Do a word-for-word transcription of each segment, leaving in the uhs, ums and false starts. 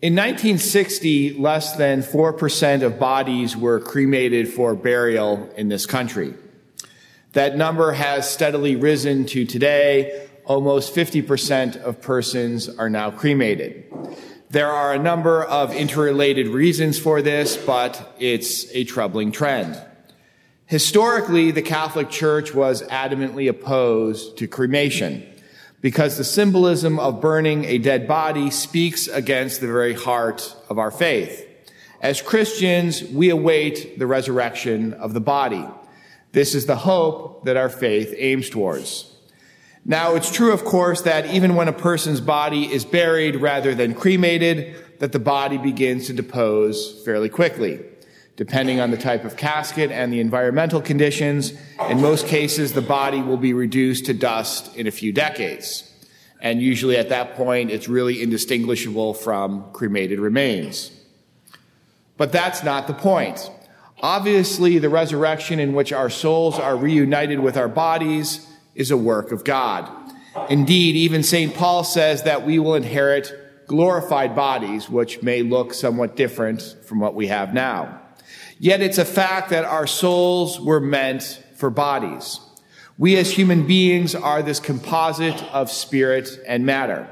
In nineteen sixty, less than four percent of bodies were cremated for burial in this country. That number has steadily risen to today. Almost fifty percent of persons are now cremated. There are a number of interrelated reasons for this, but it's a troubling trend. Historically, the Catholic Church was adamantly opposed to cremation, because the symbolism of burning a dead body speaks against the very heart of our faith. As Christians, we await the resurrection of the body. This is the hope that our faith aims towards. Now, it's true, of course, that even when a person's body is buried rather than cremated, that the body begins to depose fairly quickly, depending on the type of casket and the environmental conditions. In most cases, the body will be reduced to dust in a few decades. And usually at that point, it's really indistinguishable from cremated remains. But that's not the point. Obviously, the resurrection in which our souls are reunited with our bodies is a work of God. Indeed, even Saint Paul says that we will inherit glorified bodies, which may look somewhat different from what we have now. Yet it's a fact that our souls were meant for bodies. We as human beings are this composite of spirit and matter.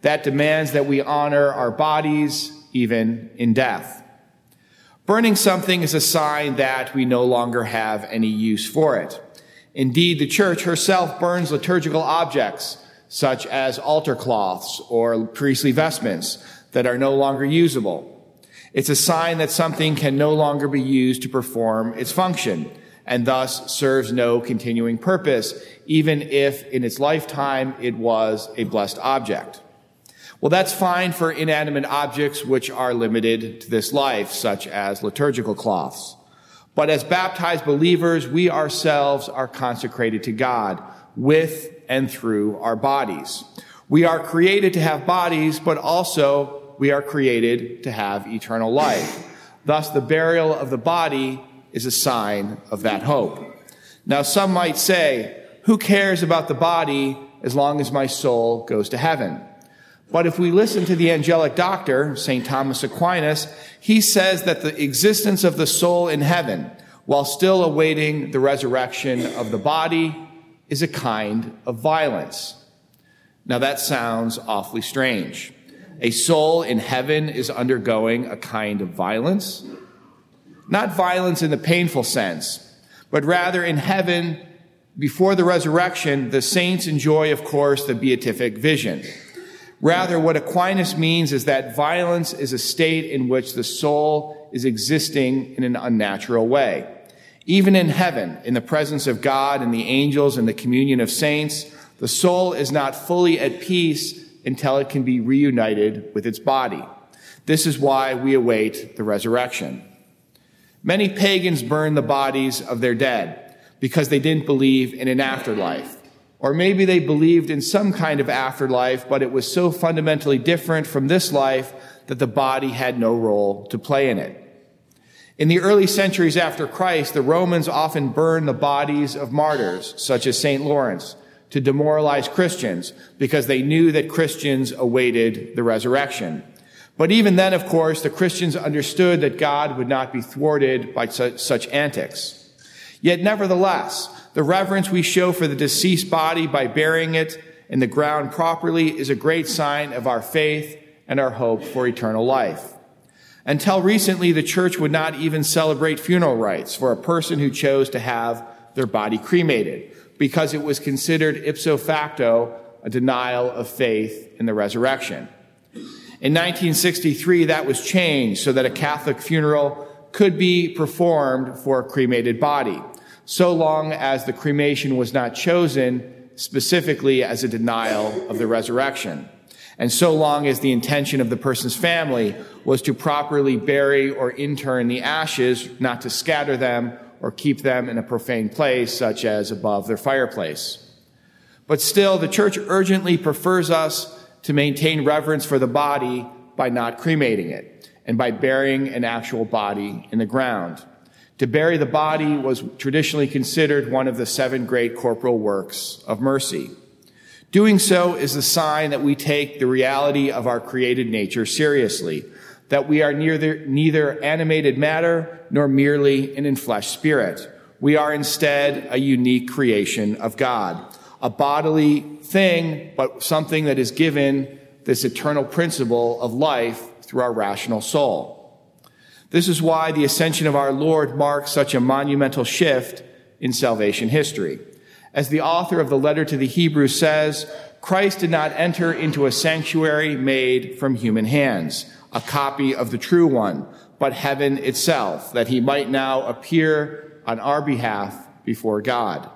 That demands that we honor our bodies, even in death. Burning something is a sign that we no longer have any use for it. Indeed, the Church herself burns liturgical objects, such as altar cloths or priestly vestments, that are no longer usable. It's a sign that something can no longer be used to perform its function, and thus serves no continuing purpose, even if in its lifetime it was a blessed object. Well, that's fine for inanimate objects which are limited to this life, such as liturgical cloths. But as baptized believers, we ourselves are consecrated to God with and through our bodies. We are created to have bodies, but also we are created to have eternal life. Thus, the burial of the body is a sign of that hope. Now, some might say, who cares about the body as long as my soul goes to heaven? But if we listen to the angelic doctor, Saint Thomas Aquinas, he says that the existence of the soul in heaven, while still awaiting the resurrection of the body, is a kind of violence. Now, that sounds awfully strange. A soul in heaven is undergoing a kind of violence. Not violence in the painful sense, but rather in heaven, before the resurrection, the saints enjoy, of course, the beatific vision. Rather, what Aquinas means is that violence is a state in which the soul is existing in an unnatural way. Even in heaven, in the presence of God and the angels and the communion of saints, the soul is not fully at peace until it can be reunited with its body. This is why we await the resurrection. Many pagans burned the bodies of their dead because they didn't believe in an afterlife. Or maybe they believed in some kind of afterlife, but it was so fundamentally different from this life that the body had no role to play in it. In the early centuries after Christ, the Romans often burned the bodies of martyrs, such as Saint Lawrence, to demoralize Christians because they knew that Christians awaited the resurrection. But even then, of course, the Christians understood that God would not be thwarted by such antics. Yet nevertheless, the reverence we show for the deceased body by burying it in the ground properly is a great sign of our faith and our hope for eternal life. Until recently, the Church would not even celebrate funeral rites for a person who chose to have their body cremated, because it was considered ipso facto a denial of faith in the resurrection. In nineteen sixty-three, that was changed so that a Catholic funeral could be performed for a cremated body, so long as the cremation was not chosen specifically as a denial of the resurrection, and so long as the intention of the person's family was to properly bury or intern the ashes, not to scatter them or keep them in a profane place, such as above their fireplace. But still, the Church urgently prefers us to maintain reverence for the body by not cremating it, and by burying an actual body in the ground. To bury the body was traditionally considered one of the seven great corporal works of mercy. Doing so is a sign that we take the reality of our created nature seriously, that we are neither, neither animated matter nor merely an enfleshed spirit. We are instead a unique creation of God, a bodily thing, but something that is given this eternal principle of life through our rational soul. This is why the ascension of our Lord marks such a monumental shift in salvation history. As the author of the letter to the Hebrews says, Christ did not enter into a sanctuary made from human hands, a copy of the true one, but heaven itself, that he might now appear on our behalf before God.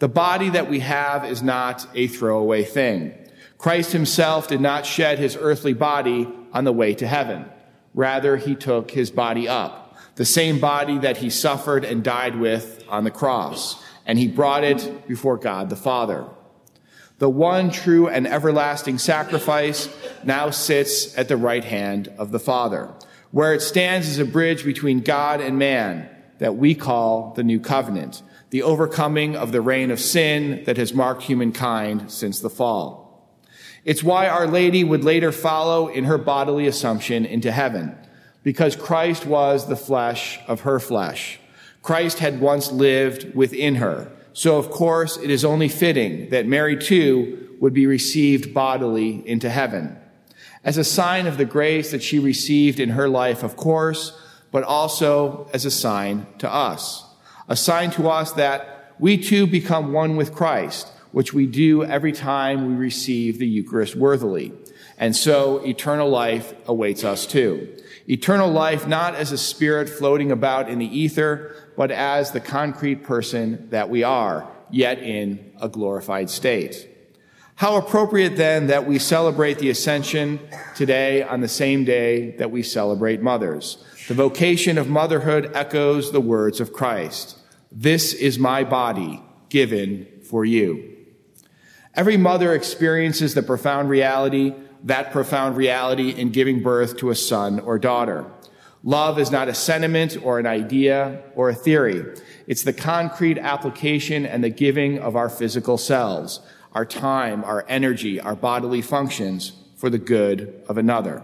The body that we have is not a throwaway thing. Christ himself did not shed his earthly body on the way to heaven. Rather, he took his body up, the same body that he suffered and died with on the cross, and he brought it before God the Father. The one true and everlasting sacrifice now sits at the right hand of the Father, where it stands as a bridge between God and man that we call the New Covenant, the overcoming of the reign of sin that has marked humankind since the fall. It's why Our Lady would later follow in her bodily assumption into heaven, because Christ was the flesh of her flesh. Christ had once lived within her. So, of course, it is only fitting that Mary, too, would be received bodily into heaven as a sign of the grace that she received in her life, of course, but also as a sign to us, a sign to us that we, too, become one with Christ, which we do every time we receive the Eucharist worthily. And so eternal life awaits us too. Eternal life not as a spirit floating about in the ether, but as the concrete person that we are, yet in a glorified state. How appropriate then that we celebrate the Ascension today on the same day that we celebrate mothers. The vocation of motherhood echoes the words of Christ. This is my body given for you. Every mother experiences the profound reality, that profound reality in giving birth to a son or daughter. Love is not a sentiment or an idea or a theory. It's the concrete application and the giving of our physical selves, our time, our energy, our bodily functions for the good of another.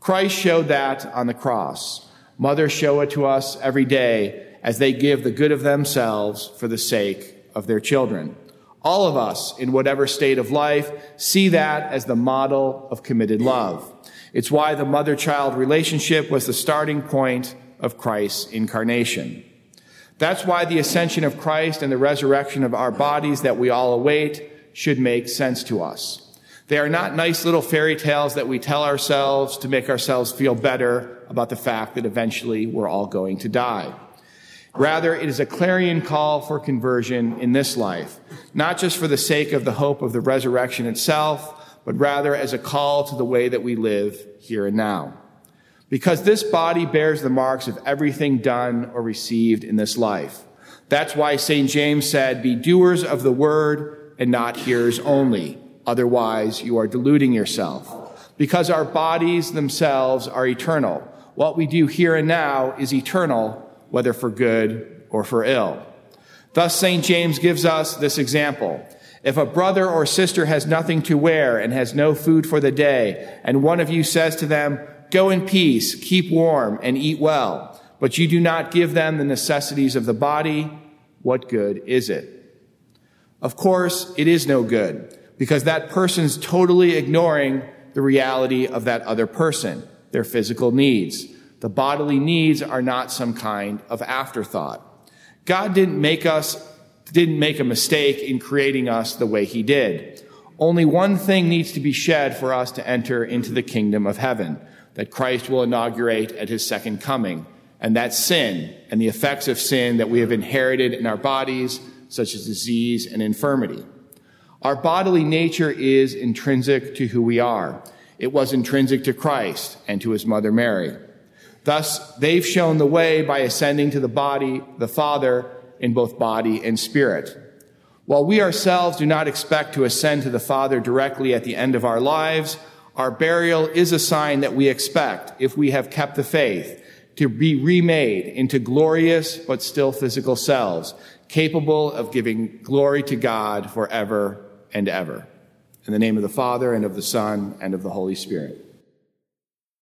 Christ showed that on the cross. Mothers show it to us every day as they give the good of themselves for the sake of their children. All of us, in whatever state of life, see that as the model of committed love. It's why the mother-child relationship was the starting point of Christ's incarnation. That's why the ascension of Christ and the resurrection of our bodies that we all await should make sense to us. They are not nice little fairy tales that we tell ourselves to make ourselves feel better about the fact that eventually we're all going to die. Rather, it is a clarion call for conversion in this life, not just for the sake of the hope of the resurrection itself, but rather as a call to the way that we live here and now. Because this body bears the marks of everything done or received in this life. That's why Saint James said, "Be doers of the word and not hearers only. Otherwise, you are deluding yourself." Because our bodies themselves are eternal. What we do here and now is eternal, whether for good or for ill. Thus, Saint James gives us this example. If a brother or sister has nothing to wear and has no food for the day, and one of you says to them, "Go in peace, keep warm, and eat well," but you do not give them the necessities of the body, what good is it? Of course, it is no good, because that person's totally ignoring the reality of that other person, their physical needs. The bodily needs are not some kind of afterthought. God didn't make us, didn't make a mistake in creating us the way he did. Only one thing needs to be shed for us to enter into the kingdom of heaven that Christ will inaugurate at his second coming, and that's sin and the effects of sin that we have inherited in our bodies, such as disease and infirmity. Our bodily nature is intrinsic to who we are. It was intrinsic to Christ and to his mother Mary. Thus, they've shown the way by ascending to the body, the Father, in both body and spirit. While we ourselves do not expect to ascend to the Father directly at the end of our lives, our burial is a sign that we expect, if we have kept the faith, to be remade into glorious but still physical selves, capable of giving glory to God forever and ever. In the name of the Father, and of the Son, and of the Holy Spirit.